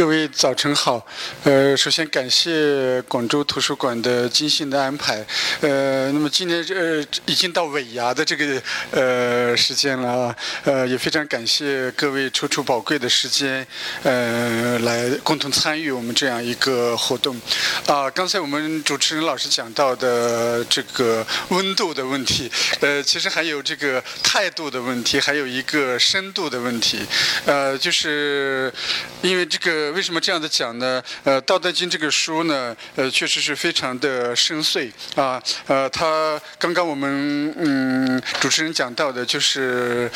各位早晨好，首先感谢广州图书馆的精心的安排，那么今年已经到尾牙的这个时间了啊，也非常感谢各位抽出宝贵的时间，来共同参与我们这样一个活动，啊，刚才我们主持人老师讲到的这个温度的问题，其实还有这个态度的问题，还有一个深度的问题，就是因为这个。为什么这样的讲呢？《道德经》这个书呢，确实是非常的深邃啊。它刚刚我们主持人讲到的，就是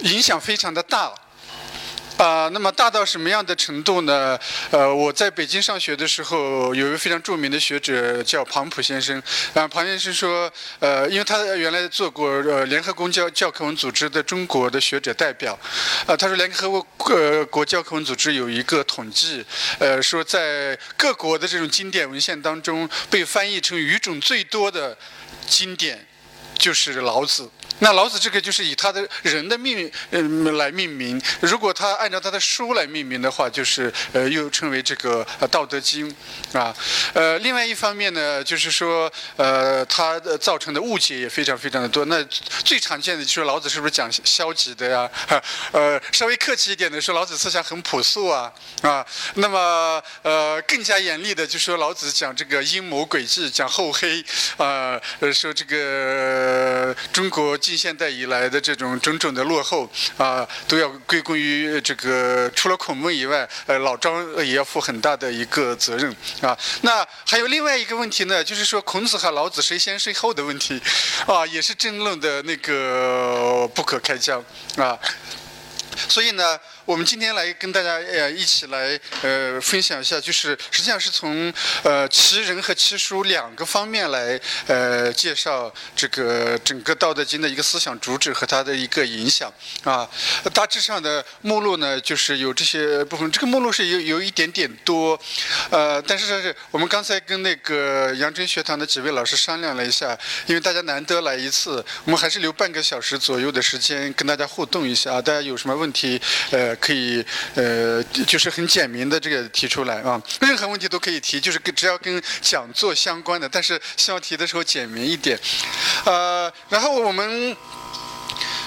影响非常的大。那么大到什么样的程度呢？我在北京上学的时候，有一位非常著名的学者叫庞普先生。庞先生说，因为他原来做过联合国教科文组织的中国的学者代表，他说联合国教科文组织有一个统计，说在各国的这种经典文献当中，被翻译成语种最多的经典就是老子。那老子这个就是以他的人的命来命名，如果他按照他的书来命名的话，就是又称为这个道德经啊。另外一方面呢，就是说他造成的误解也非常的多。那最常见的就是老子是不是讲消极的呀？稍微客气一点的说，老子思想很朴素啊。那么更加严厉的就说老子讲这个阴谋诡计，讲厚黑啊，说这个中国。近现代以来的这种种种的落后啊，都要归功于这个除了孔孟以外，老庄也要负很大的一个责任啊。那还有另外一个问题呢，就是说孔子和老子谁先谁后的问题啊，也是争论的那个不可开交啊。所以呢，我们今天来跟大家一起来分享一下，就是实际上是从其人和其书两个方面来介绍这个整个《道德经》的一个思想主旨和它的一个影响啊。大致上的目录呢，就是有这些部分。这个目录是有一点点多，但是我们刚才跟那个杨真学堂的几位老师商量了一下，因为大家难得来一次，我们还是留半个小时左右的时间跟大家互动一下啊。大家有什么问题，可以就是很简明的这个提出来啊，任何问题都可以提，就是只要跟讲座相关的，但是希望提的时候简明一点。然后我们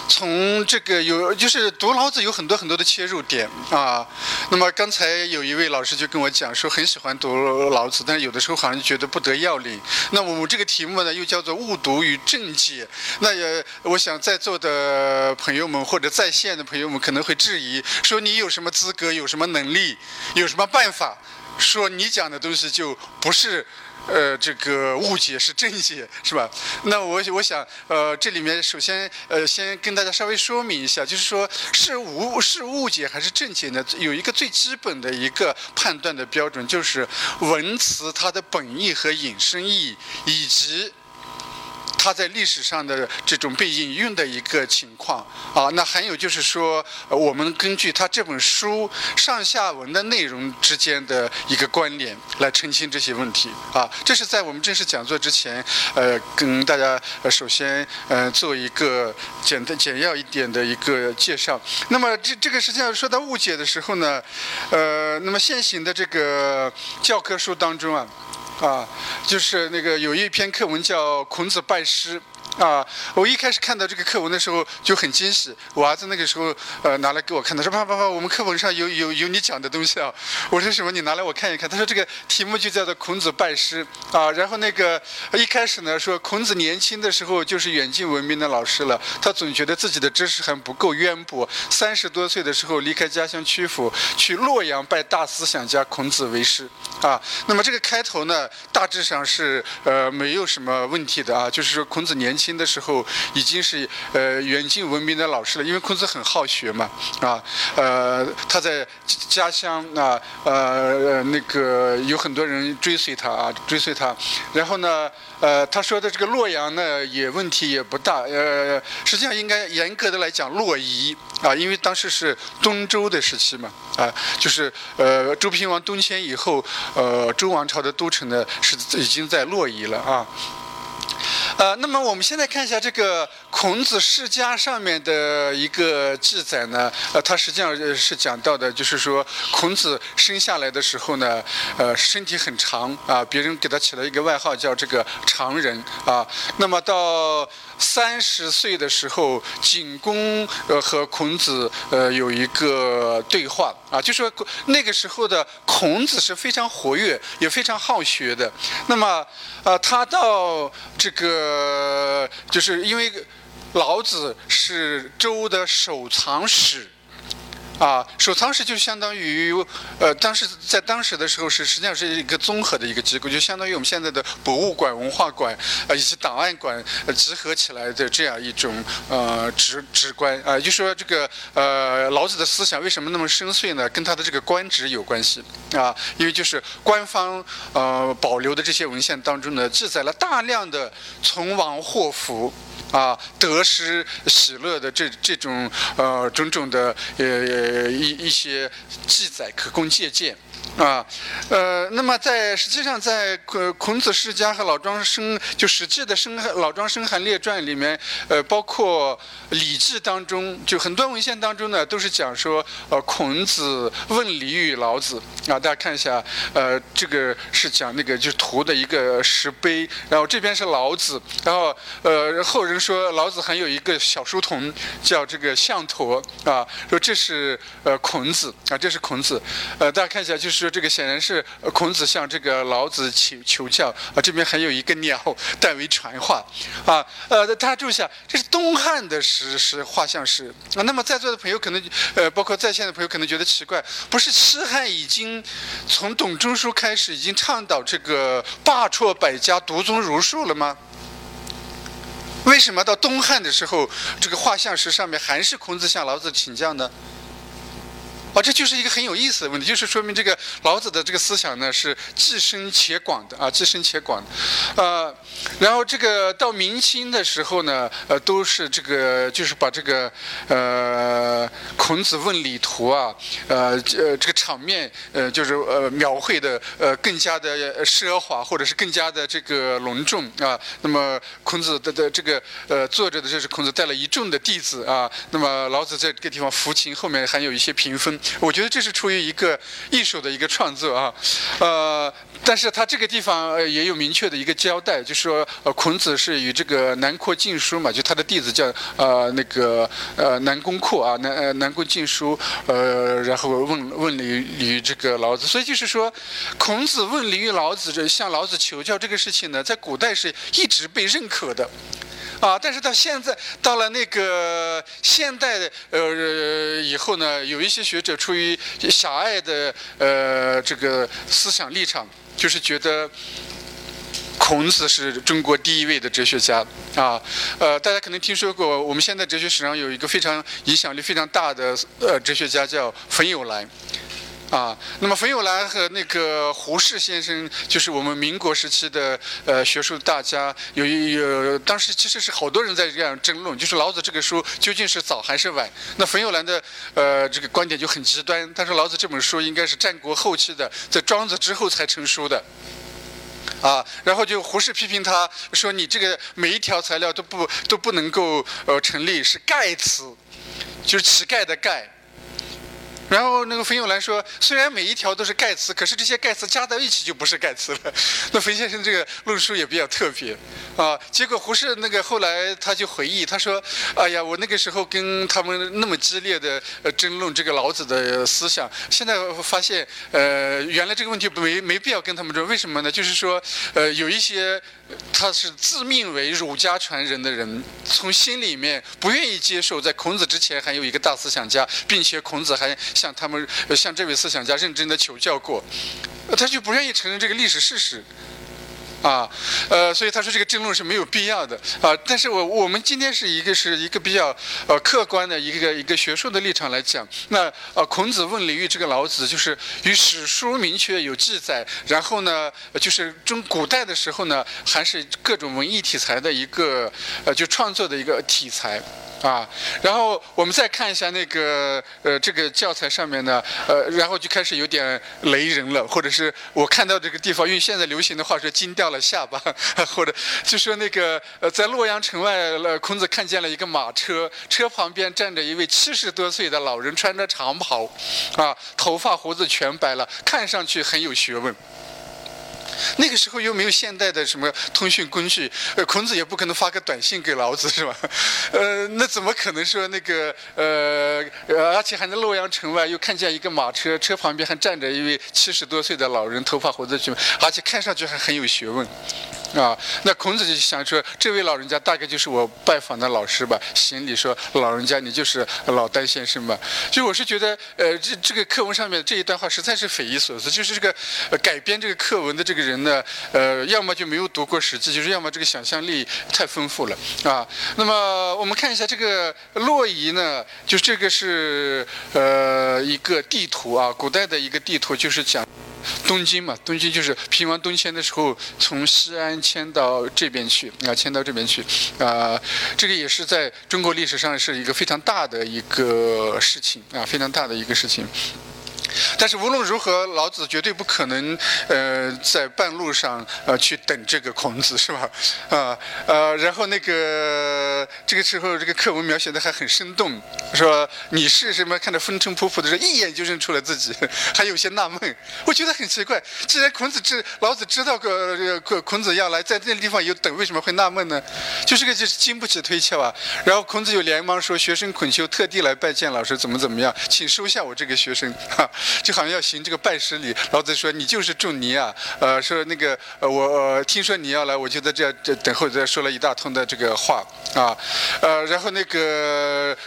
从这个就是读老子有很多的切入点啊。那么刚才有一位老师就跟我讲说，很喜欢读老子，但是有的时候好像觉得不得要领。那我们这个题目呢，又叫做误读与正解。那也我想在座的朋友们或者在线的朋友们可能会质疑说，你有什么资格，有什么能力，有什么办法说你讲的东西就不是这个误解，是正解，是吧？那我想，这里面首先先跟大家稍微说明一下，就是说是误解还是正解呢？有一个最基本的一个判断的标准，就是文词它的本意和引申意，以及它在历史上的这种被引用的一个情况啊。那还有就是说，我们根据它这本书上下文的内容之间的一个关联来澄清这些问题啊。这是在我们正式讲座之前，跟大家首先做一个简要一点的一个介绍。那么这个实际上说到误解的时候呢，那么现行的这个教科书当中啊，就是那个有一篇课文叫《孔子拜师》啊，我一开始看到这个课文的时候就很惊喜，我儿子那个时候拿来给我看，他说爸，我们课文上有你讲的东西啊。我说什么？你拿来我看一看。他说这个题目就叫做《孔子拜师》啊。然后那个一开始呢说，孔子年轻的时候就是远近闻名的老师了，他总觉得自己的知识还不够渊博，30多岁的时候离开家乡曲阜，去洛阳拜大思想家孔子为师啊。那么这个开头呢，大致上是没有什么问题的啊，就是说孔子年轻的时候已经是远近闻名的老师了，因为孔子很好学嘛啊，他在家乡啊，那个有很多人追随他，然后呢他说的这个洛阳呢也问题也不大，实际上应该严格的来讲洛夷啊，因为当时是东周的时期嘛啊，就是周平王东迁以后，周王朝的都城呢是已经在洛夷了啊。那么我们现在看一下这个孔子世家上面的一个记载呢，他实际上是讲到的，就是说孔子生下来的时候呢，身体很长啊、别人给他起了一个外号叫这个长人啊、那么到30岁的时候，景公和孔子有一个对话啊，就说那个时候的孔子是非常活跃，也非常好学的。那么他到这个，就是因为老子是周的守藏史。啊，守藏史就相当于，当时的时候是实际上是一个综合的一个机构，就相当于我们现在的博物馆、文化馆，以及档案馆集合起来的这样一种直观啊、就说这个老子的思想为什么那么深邃呢？跟他的这个官职有关系啊，因为就是官方保留的这些文献当中呢，记载了大量的存亡祸福。啊，得失喜乐的这种种种的一些记载可供借鉴啊，那么在实际上在孔子世家和老庄生就《史记》的老庄生寒列传里面，包括《礼记》当中，就很多文献当中呢都是讲说孔子问礼于老子啊，大家看一下，这个是讲那个就是图的一个石碑，然后这边是老子，然后后人说老子还有一个小书童叫这个象佗啊，说这是孔子啊，这是孔子，大家看一下，就是说这个显然是孔子向这个老子求教啊，这边还有一个鸟代为传话啊，他注意一下，这是东汉的画像石啊。那么在座的朋友可能包括在线的朋友可能觉得奇怪，不是西汉已经从董仲舒开始已经倡导这个罢黜百家、独尊儒术了吗？为什么到东汉的时候，这个画像石上面还是孔子向老子请教呢？哦，这就是一个很有意思的问题，就是说明这个老子的这个思想呢是既深且广的啊，既深且广的，然后这个到明清的时候呢，都是这个就是把这个孔子问礼图啊，这个场面就是描绘的更加的奢华，或者是更加的这个隆重啊。那么孔子的这个坐着的就是孔子带了一众的弟子啊，那么老子在这个地方扶琴，后面还有一些评分。我觉得这是出于一个艺术的一个创作啊，但是他这个地方也有明确的一个交代，就是说孔子是与这个南郭敬叔嘛，就他的弟子叫南宫括啊，南宫敬叔，然后问礼于这个老子，所以就是说孔子问礼于老子，向老子求教这个事情呢，在古代是一直被认可的。啊，但是到现在到了那个现代以后呢，有一些学者出于狭隘的这个思想立场，就是觉得孔子是中国第一位的哲学家啊，大家可能听说过，我们现在哲学史上有一个非常影响力非常大的哲学家叫冯友兰。啊，那么冯友兰和那个胡适先生，就是我们民国时期的学术大家，有当时其实是好多人在这样争论，就是老子这个书究竟是早还是晚？那冯友兰的这个观点就很极端，他说老子这本书应该是战国后期的，在庄子之后才成书的。啊，然后就胡适批评他说你这个每一条材料都不能够成立，是盖词，就是乞丐的丐。然后那个冯友兰说，虽然每一条都是盖词，可是这些盖词加到一起就不是盖词了。那冯先生这个论述也比较特别啊。结果胡适那个后来他就回忆，他说：“哎呀，我那个时候跟他们那么激烈的争论这个老子的思想，现在发现原来这个问题没必要跟他们争，为什么呢？就是说有一些他是自命为儒家传人的人，从心里面不愿意接受在孔子之前还有一个大思想家，并且孔子还。”向这位思想家认真的求教过，他就不愿意承认这个历史事实，啊，所以他说这个争论是没有必要的啊。但是我们今天是一个比较客观的一个学术的立场来讲，那孔子问礼于这个老子，就是与史书明确有记载，然后呢，就是中古代的时候呢，还是各种文艺题材的一个就创作的一个题材。啊，然后我们再看一下那个这个教材上面呢，然后就开始有点雷人了，或者是我看到这个地方，因为现在流行的话说惊掉了下巴，或者就说那个在洛阳城外，孔子看见了一个马车，车旁边站着一位70多岁的老人，穿着长袍，啊，头发胡子全白了，看上去很有学问。那个时候又没有现代的什么通讯工具，孔子也不可能发个短信给老子是吧？那怎么可能说那个而且还在洛阳城外又看见一个马车，车旁边还站着一位70多岁的老人，头发胡子全白，而且看上去还很有学问，啊，那孔子就想说，这位老人家大概就是我拜访的老师吧。行礼说，老人家你就是老聃先生吧？就我是觉得，这个课文上面这一段话实在是匪夷所思，就是这个改编这个课文的这个人呢，要么就没有读过《史记》，就是要么这个想象力太丰富了啊。那么我们看一下这个洛邑呢，就是这个是一个地图啊，古代的一个地图，就是讲东京嘛，东京就是平王东迁的时候，从西安迁到这边去啊，迁到这边去啊，这个也是在中国历史上是一个非常大的一个事情啊，非常大的一个事情。但是无论如何，老子绝对不可能在半路上去等这个孔子是吧？啊然后那个这个时候这个课文描写的还很生动，说你是什么看着风尘仆仆的人，一眼就认出了自己，还有些纳闷。我觉得很奇怪，既然老子知道孔子要来，在那地方有等，为什么会纳闷呢？就是经不起推敲啊。然后孔子又连忙说，学生孔丘特地来拜见老师，怎么样，请收下我这个学生哈。就好像要行这个拜师礼，老子说你就是仲尼啊，说那个我听说你要来，我就在这等候着，说了一大通的这个话啊，然后那个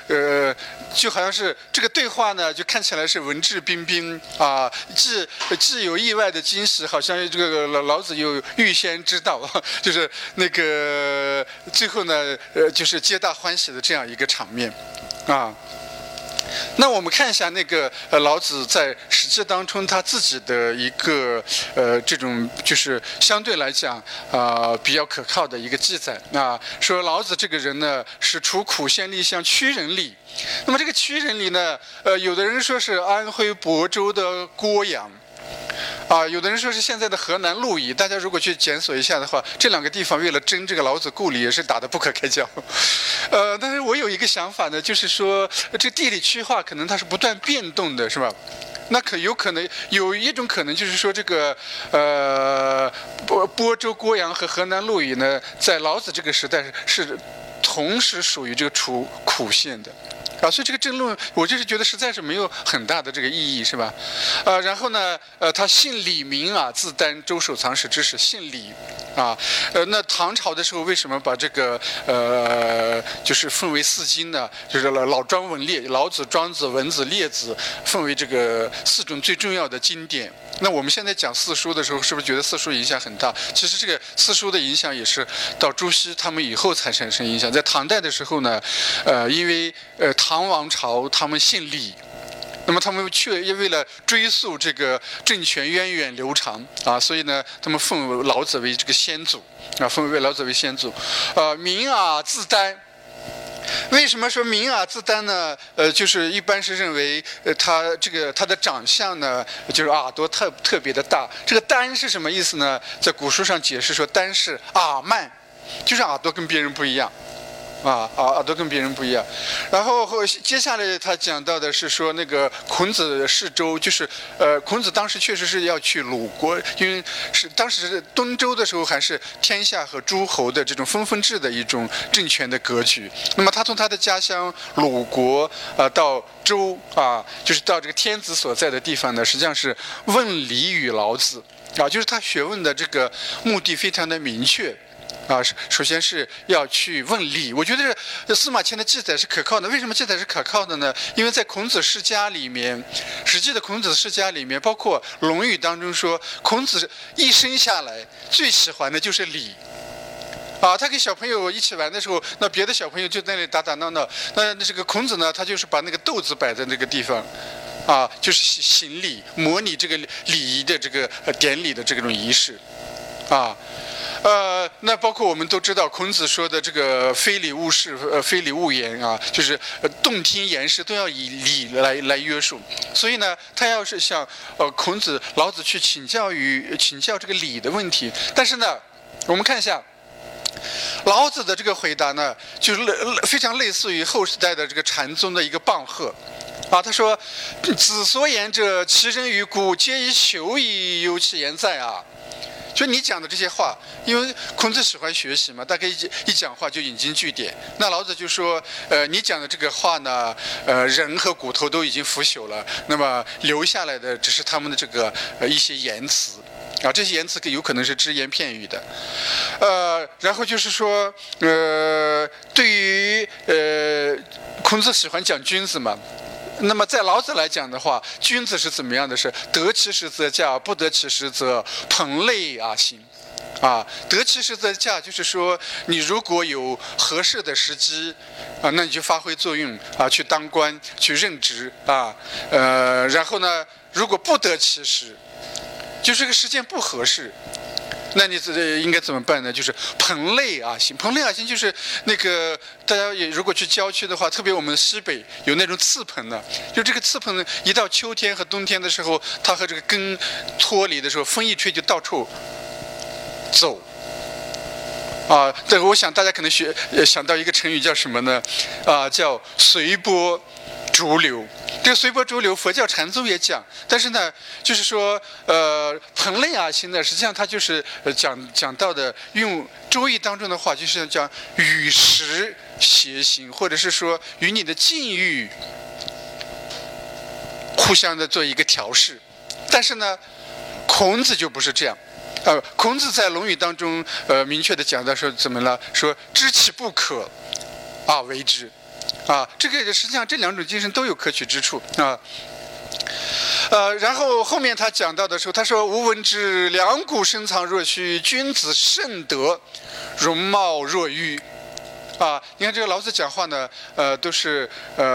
就好像是这个对话呢，就看起来是文质彬彬啊，既有意外的惊喜，好像这个老子有预先知道，就是那个最后呢，就是皆大欢喜的这样一个场面啊。那我们看一下那个老子在《史记》当中他自己的一个这种就是相对来讲比较可靠的一个记载啊，说老子这个人呢是处苦县吏向屈人里。那么这个屈人里呢，有的人说是安徽亳州的郭阳。啊，有的人说是现在的河南鹿邑，大家如果去检索一下的话，这两个地方为了争这个老子故里也是打得不可开交。但是我有一个想法呢，就是说这地理区划可能它是不断变动的，是吧？那有一种可能就是说，这个亳州郭阳和河南鹿邑呢，在老子这个时代是同时属于这个楚苦县的。啊，所以这个争论，我就是觉得实在是没有很大的这个意义，是吧？然后呢，他姓李名啊，字丹，周守藏史之史，姓李啊。那唐朝的时候为什么把这个就是分为4经呢？就是老庄文列，老子、庄子、文子、列子分为这个4种最重要的经典。那我们现在讲四书的时候，是不是觉得四书影响很大？其实这个四书的影响也是到朱熹他们以后才产生影响。在唐代的时候呢，因为唐王朝他们姓李，那么他们为了追溯这个政权源远流长啊，所以呢，他们奉老子为这个先祖啊，名啊字丹。为什么说名啊字丹呢？就是一般是认为，他的长相呢，就是耳朵特别的大。这个丹是什么意思呢？在古书上解释说，丹是耳曼，就是耳朵跟别人不一样。啊，耳朵跟别人不一样。然后接下来他讲到的是说，那个孔子逝州，就是孔子当时确实是要去鲁国，因为是当时东周的时候还是天下和诸侯的这种分封制的一种政权的格局。那么他从他的家乡鲁国到周啊，就是到这个天子所在的地方呢，实际上是问礼于老子啊，就是他学问的这个目的非常的明确。啊，首先是要去问礼，我觉得司马迁的记载是可靠的。为什么记载是可靠的呢？因为在《孔子世家》里面，《史记》的《孔子世家》里面，包括《论语》当中说，孔子一生下来最喜欢的就是礼。啊，他跟小朋友一起玩的时候，那别的小朋友就在那里打打闹闹，那这个孔子呢，他就是把那个豆子摆在那个地方。啊，就是行礼，模拟这个礼仪的这个典礼的这种仪式。啊。那包括我们都知道孔子说的这个非礼勿视，非礼勿言啊，就是动听言事都要以礼来约束。所以呢，他要是向孔子、老子去请教这个礼的问题。但是呢，我们看一下老子的这个回答呢，就是非常类似于后时代的这个禅宗的一个棒喝。啊，他说：“子所言者，其人于古皆以求矣，犹其言在啊。”就你讲的这些话，因为孔子喜欢学习嘛，大概一讲话就引经据典。那老子就说：“你讲的这个话呢，人和骨头都已经腐朽了，那么留下来的只是他们的这个一些言辞啊，这些言辞有可能是只言片语的。然后就是说，对于孔子喜欢讲君子嘛。”那么在老子来讲的话，君子是怎么样的？是得其时则驾，不得其时则朋类而行。啊，得其时则驾，就是说你如果有合适的时机啊，那你就发挥作用啊，去当官，去任职啊。然后呢，如果不得其时，就是这个时间不合适，那你应该怎么办呢？就是朋类而行。朋类而行就是那个大家也如果去郊区的话，特别我们西北有那种刺盆的，就这个刺盆呢，一到秋天和冬天的时候，它和这个根脱离的时候，风一吹就到处走。啊，对，我想大家可能想到一个成语叫什么呢？啊，叫随波逐流。这个随波逐流，佛教禅宗也讲，但是呢，就是说，朋类而行呢，实际上它就是讲到的，用周易当中的话，就是讲与时偕行，或者是说与你的境遇互相的做一个调试。但是呢，孔子就不是这样。孔子在《论语》当中，明确的讲到说怎么了？说知其不可，而为之。啊，这个实际上这两种精神都有可取之处啊。然后后面他讲到的时候，他说：“吾闻之，两股深藏若虚，君子慎德，容貌若玉。”啊，你看这个老子讲话呢，都是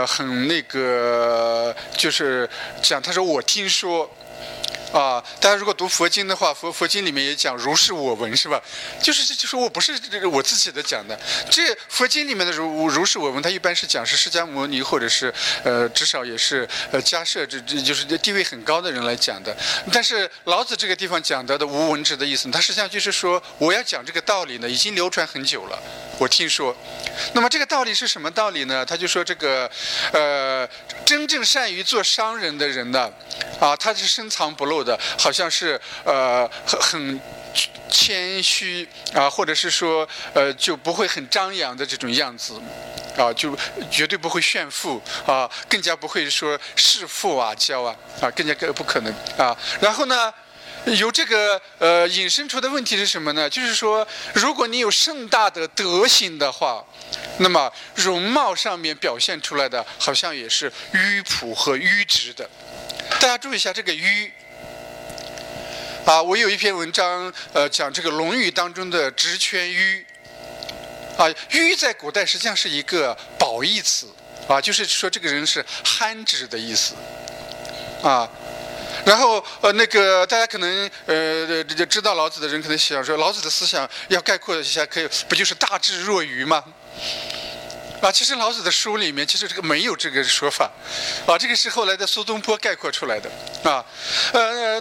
很那个，就是讲他说我听说。啊，大家如果读佛经的话，佛经里面也讲如是我闻，是吧？就是我不是我自己的讲的。这佛经里面的如是我闻，它一般是讲是释迦牟尼或者是至少也是迦叶这就是地位很高的人来讲的。但是老子这个地方讲到的无闻之的意思，它实际上就是说我要讲这个道理呢，已经流传很久了，我听说。那么这个道理是什么道理呢？他就说这个真正善于做商人的人呢，啊，他是深藏不露。好像是很谦虚啊，或者是说就不会很张扬的这种样子啊，就绝对不会炫富啊，更加不会说弑父啊骄啊啊，更加不可能啊。然后呢，由这个引申出的问题是什么呢？就是说，如果你有盛大的德行的话，那么容貌上面表现出来的好像也是迂朴和迂直的。大家注意一下这个迂。啊，我有一篇文章，讲这个《论语》当中的“直圈迂”，啊，迂在古代实际上是一个褒义词，啊，就是说这个人是憨直的意思，啊。然后那个大家可能知道老子的人可能想说，老子的思想要概括一下，可以不就是大智若愚吗？啊，其实老子的书里面其实这个没有这个说法，啊，这个是后来的苏东坡概括出来的啊，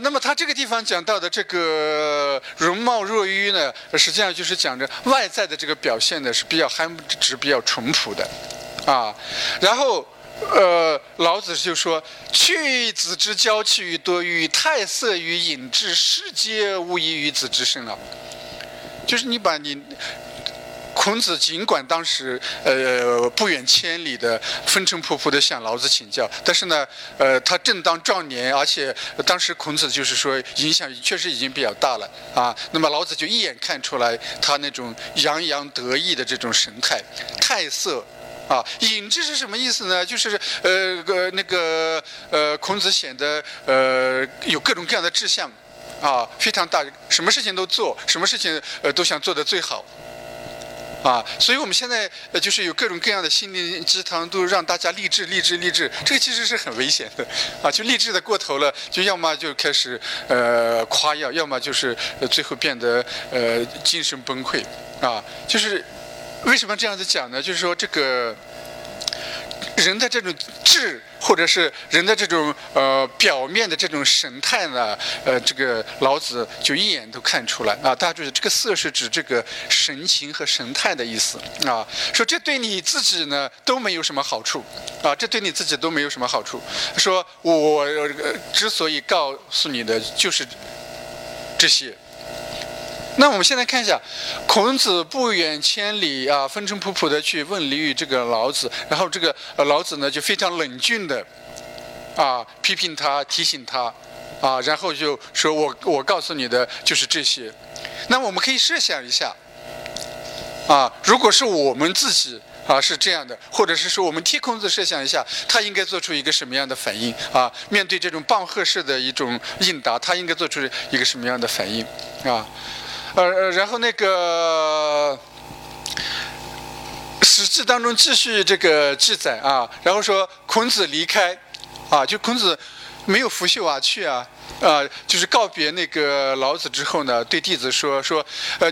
那么他这个地方讲到的这个容貌若愚呢，实际上就是讲着外在的这个表现呢是比较憨直、比较淳朴的，啊，然后老子就说：“去子之交气于多欲，态色于隐志，是皆无异于子之身了。”就是你把你。孔子尽管当时不远千里的风尘仆仆的向老子请教，但是呢，他正当壮年，而且当时孔子就是说影响确实已经比较大了啊。那么老子就一眼看出来他那种洋洋得意的这种神态、态色啊。隐志是什么意思呢？就是孔子显得有各种各样的志向啊，非常大，什么事情都做，什么事情都想做得最好。啊，所以我们现在就是有各种各样的心灵鸡汤，都让大家励志、励志、励志，这个其实是很危险的啊！就励志的过头了，就要么就开始夸耀，要么就是最后变得精神崩溃啊！就是为什么这样子讲呢？就是说这个人的这种智，或者是人的这种表面的这种神态呢，这个老子就一眼都看出来啊。大家注意，这个色是指这个神情和神态的意思啊。说这对你自己呢都没有什么好处啊，这对你自己都没有什么好处。说我之所以告诉你的就是这些。那我们现在看一下，孔子不远千里啊，风尘仆仆的去问礼遇这个老子，然后这个老子呢就非常冷峻的啊批评他、提醒他啊，然后就说我告诉你的就是这些。那我们可以设想一下啊，如果是我们自己啊是这样的，或者是说我们替孔子设想一下，他应该做出一个什么样的反应啊？面对这种棒喝式的一种应答，他应该做出一个什么样的反应啊？然后那个《史记》当中继续这个记载啊，然后说孔子离开，啊，就孔子没有拂袖而去啊，就是告别那个老子之后呢，对弟子说，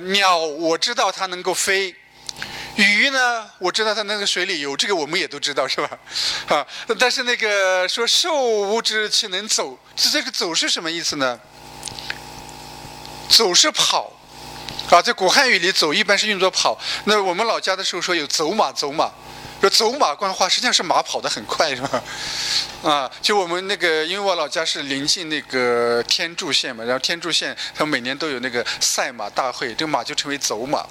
鸟我知道它能够飞，鱼呢我知道它能在水里游，这个我们也都知道是吧？啊，但是那个说兽无知其能走，这个走是什么意思呢？走是跑。啊，在古汉语里，走一般是用作跑。那我们老家的时候说有走马，走马，说走马观花，实际上是马跑得很快，是吧？啊，就我们那个，因为我老家是临近那个天柱县嘛，然后天柱县它每年都有那个赛马大会，这个马就成为走马。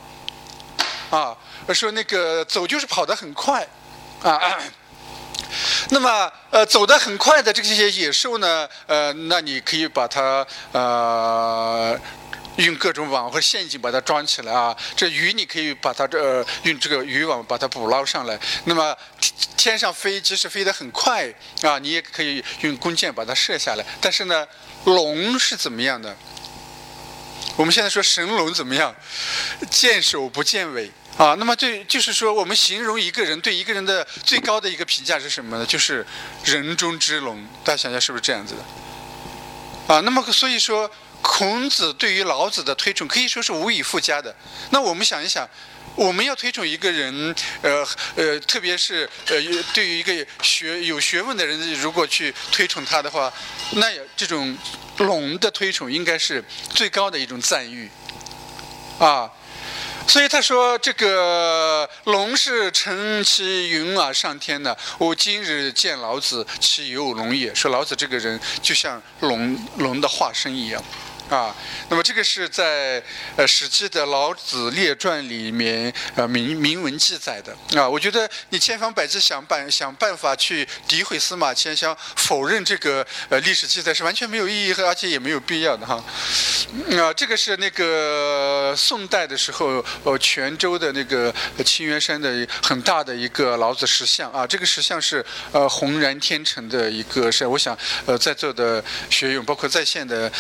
啊，说那个走就是跑得很快，啊。那么，走得很快的这些野兽呢，那你可以把它用各种网或陷阱把它装起来啊，这鱼你可以把它用这个渔网把它捕捞上来。那么天上飞，即使飞得很快啊，你也可以用弓箭把它射下来。但是呢，龙是怎么样的？我们现在说神龙怎么样？见首不见尾啊。那么对，就是说我们形容一个人，对一个人的最高的一个评价是什么呢？就是人中之龙。大家想想是不是这样子的？啊，那么所以说。孔子对于老子的推崇可以说是无以复加的。那我们想一想，我们要推崇一个人，特别是对于一个有学问的人，如果去推崇他的话，那这种龙的推崇应该是最高的一种赞誉啊。所以他说这个龙是乘其云而上天的，我今日见老子，其有龙也。说老子这个人就像龙的化身一样。啊，那么这个是在《史记》的《老子列传》里面明文记载的啊。我觉得你千方百计想办法去诋毁司马迁，想否认这个历史记载是完全没有意义和而且也没有必要的哈。啊，这个是那个宋代的时候，泉州的那个清源山的很大的一个老子石像啊。这个石像是宏然天成的一个是，我想在座的学友包括在线的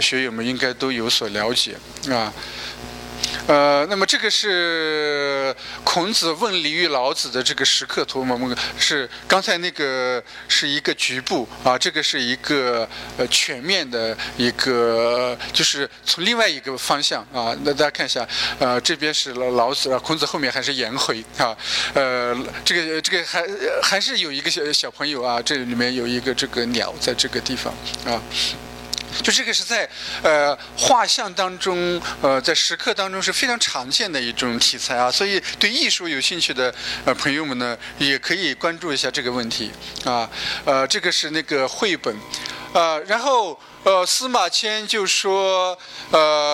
学友。我们应该都有所了解啊，那么这个是孔子问礼遇老子的这个石刻图，我们是刚才那个是一个局部啊，这个是一个全面的一个，就是从另外一个方向啊。那大家看一下，这边是老子，孔子后面还是颜回啊，这个还是有一个小朋友啊，这里面有一个这个鸟在这个地方啊。就这个是在画像当中，在石刻当中是非常常见的一种题材啊，所以对艺术有兴趣的朋友们呢，也可以关注一下这个问题啊。这个是那个绘本，然后司马迁就说，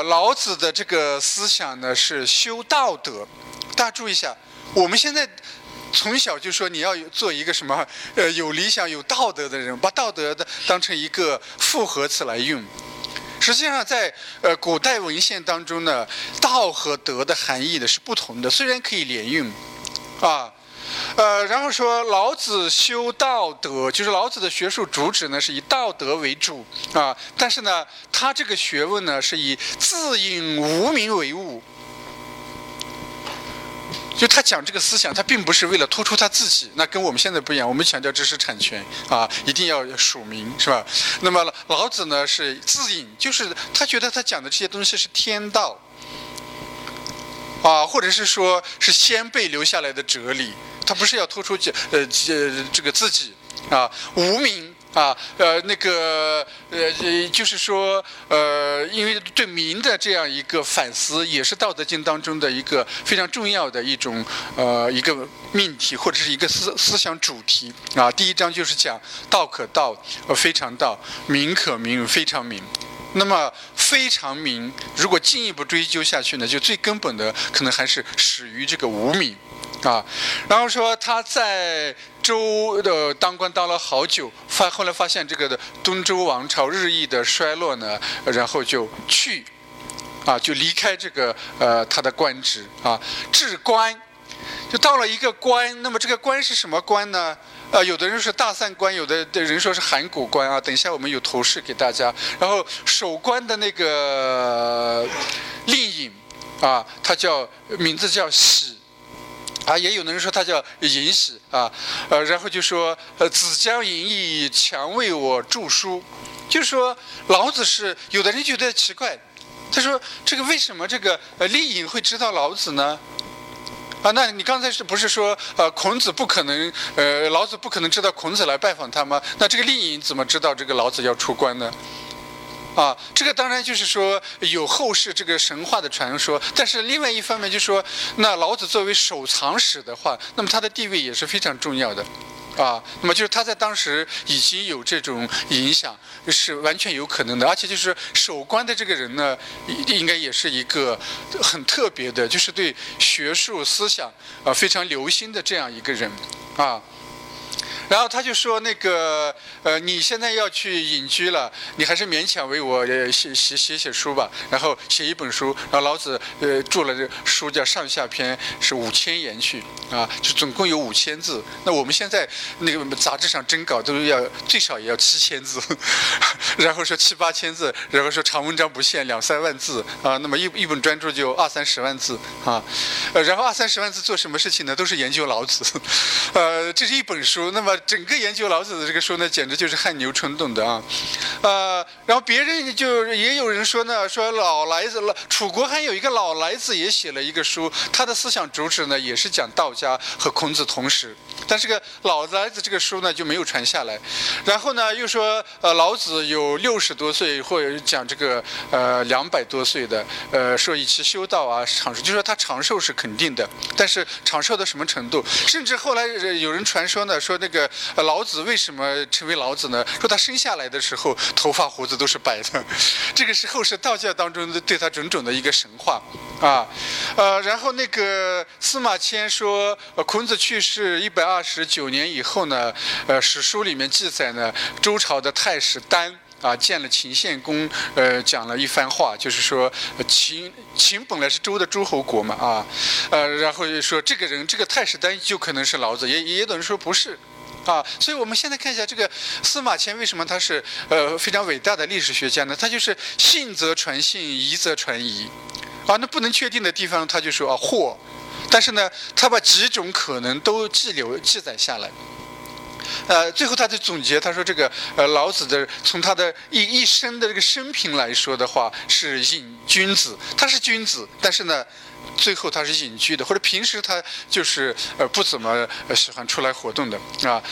老子的这个思想呢是修道德。大家注意一下，我们现在。从小就说你要做一个什么有理想有道德的人，把道德的当成一个复合词来用。实际上在古代文献当中呢，道和德的含义的是不同的，虽然可以连用啊。然后说老子修道德，就是老子的学术主旨呢是以道德为主啊，但是呢他这个学问呢是以自隐无名为物。就他讲这个思想，他并不是为了突出他自己，那跟我们现在不一样，我们强调知识产权啊，一定要署名，是吧？那么老子呢是自隐，就是他觉得他讲的这些东西是天道啊，或者是说是先辈留下来的哲理，他不是要突出这个自己啊。无名啊，就是说，因为对民的这样一个反思，也是《道德经》当中的一个非常重要的一种一个命题，或者是一个思想主题啊。第一章就是讲道可道，非常道；民可民，非常民。那么非常民，如果进一步追究下去呢，就最根本的可能还是始于这个无名。啊，然后说他在周的当官当了好久，后来发现这个东周王朝日益的衰落呢，然后就去，啊，就离开这个他的官职啊，置官，就到了一个官。那么这个官是什么官呢？有的人说大散官，有的人说是函谷关啊。等一下我们有图示给大家。然后守关的那个令尹啊，他名字叫喜。啊，也有的人说他叫尹喜啊，然后就说子将寅以强为我著书，就是说老子是有的人觉得奇怪，他说这个为什么这个令尹会知道老子呢？啊，那你刚才是不是说孔子不可能老子不可能知道孔子来拜访他吗？那这个令尹怎么知道这个老子要出关呢？啊，这个当然就是说有后世这个神话的传说，但是另外一方面就是说，那老子作为守藏史的话，那么他的地位也是非常重要的，啊，那么就是他在当时已经有这种影响，是完全有可能的，而且就是守关的这个人呢，应该也是一个很特别的，就是对学术思想啊非常留心的这样一个人，啊。然后他就说那个你现在要去隐居了，你还是勉强为我写书吧。然后写一本书，然后老子著了这书叫《上下篇》，是5000言去啊，就总共有5000字。那我们现在那个杂志上征稿都要最少也要7000字，然后说7、8千字，然后说长文章不限2、3万字啊。那么一本专著就20、30万字啊，然后20、30万字做什么事情呢？都是研究老子，这是一本书。那么整个研究老子的这个书呢，简直就是汗牛充栋的啊，然后别人就也有人说呢，说老来子楚国还有一个老来子也写了一个书，他的思想主旨呢也是讲道家和孔子同时，但是这个老来子这个书呢就没有传下来。然后呢又说老子有60多岁，或者讲这个200多岁的，说以其修道啊长寿，就说他长寿是肯定的，但是长寿到什么程度？甚至后来有人传说呢，说那个老子为什么成为老子呢？说他生下来的时候头发胡子都是白的，这个是后世道教当中对他种种的一个神话啊。然后那个司马迁说孔子去世129年以后呢，史书里面记载呢，周朝的太史丹啊建了秦献公，讲了一番话，就是说秦本来是周的诸侯国嘛啊，然后就说这个人这个太史丹就可能是老子，也有人说不是啊。所以我们现在看一下这个司马迁为什么他是非常伟大的历史学家呢？他就是信则传信，疑则传疑啊。那不能确定的地方他就说啊或，但是呢他把几种可能都记载下来。最后他就总结，他说这个老子的从他的一生的这个生平来说的话，是隐君子，他是君子，但是呢最后他是隐居的，或者平时他就是不怎么喜欢出来活动的啊，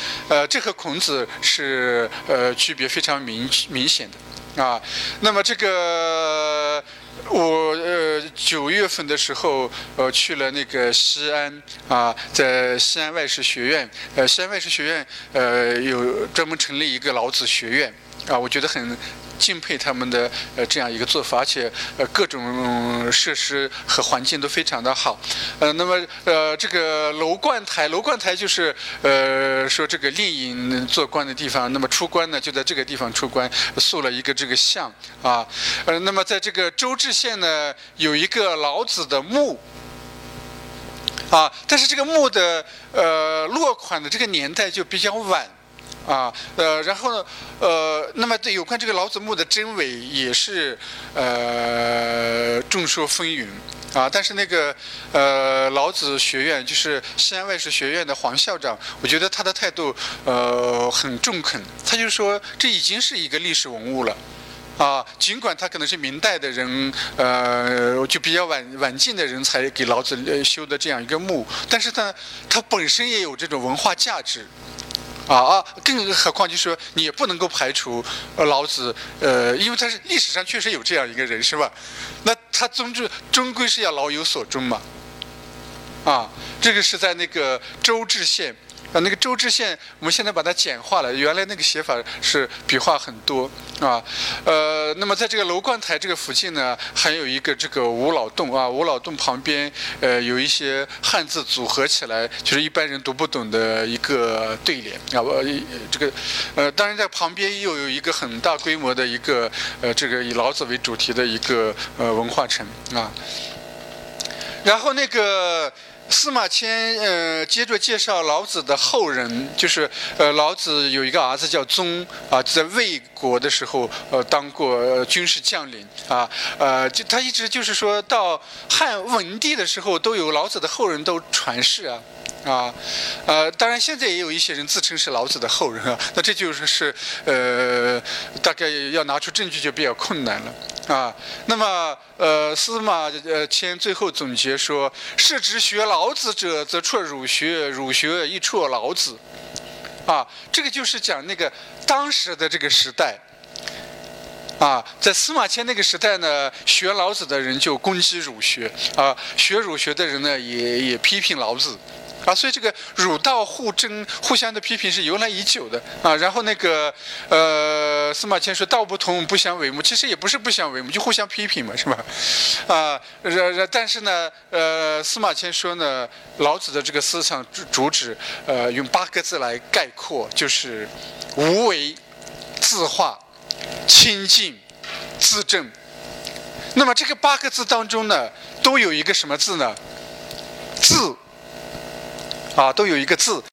这和孔子是区别非常明显的啊。那么这个我9月份的时候去了那个西安啊，在西安外事学院，西安外事学院有专门成立一个老子学院啊，我觉得很敬佩他们的这样一个做法，而且各种设施和环境都非常的好。那么这个楼观台就是说这个令尹做官的地方，那么出关呢就在这个地方出关，塑了一个这个像啊。那么在这个周至县呢有一个老子的墓。啊，但是这个墓的落款的这个年代就比较晚。啊，然后呢，那么对有关这个老子墓的真伪也是众说纷纭啊。但是那个老子学院，就是西安外事学院的黄校长，我觉得他的态度很中肯，他就说这已经是一个历史文物了。啊，尽管他可能是明代的人，就比较晚近的人才给老子修的这样一个墓，但是他本身也有这种文化价值，啊，更何况就是说你也不能够排除老子，因为他是历史上确实有这样一个人，是吧？那他终归是要老有所终嘛，啊，这个是在那个周至县。啊，那个周至县，我们现在把它简化了，原来那个写法是笔画很多啊。那么在这个楼观台这个附近呢，还有一个这个五老洞啊，五老洞旁边有一些汉字组合起来，就是一般人读不懂的一个对联啊。这个当然在旁边又有一个很大规模的一个这个以老子为主题的一个文化城啊。然后那个。司马迁接着介绍老子的后人，就是老子有一个儿子叫宗啊，在魏国的时候当过军事将领啊，就他一直就是说到汉文帝的时候都有老子的后人都传世啊。啊，当然现在也有一些人自称是老子的后人啊，那这就是大概要拿出证据就比较困难了啊。那么司马迁最后总结说：“是指学老子者，则辍儒学；儒学亦辍老子。”啊，这个就是讲那个当时的这个时代。啊，在司马迁那个时代呢，学老子的人就攻击儒学啊，学儒学的人呢也批评老子。啊，所以这个儒道互争、互相的批评是由来已久的啊。然后那个司马迁说“道不同，不相为谋”，其实也不是不相为谋，就互相批评嘛，是吧？啊，但是呢，司马迁说呢，老子的这个思想主旨，用8个字来概括，就是无为、自化、清净、自正。那么这个8个字当中呢，都有一个什么字呢？自。啊，都有一个字。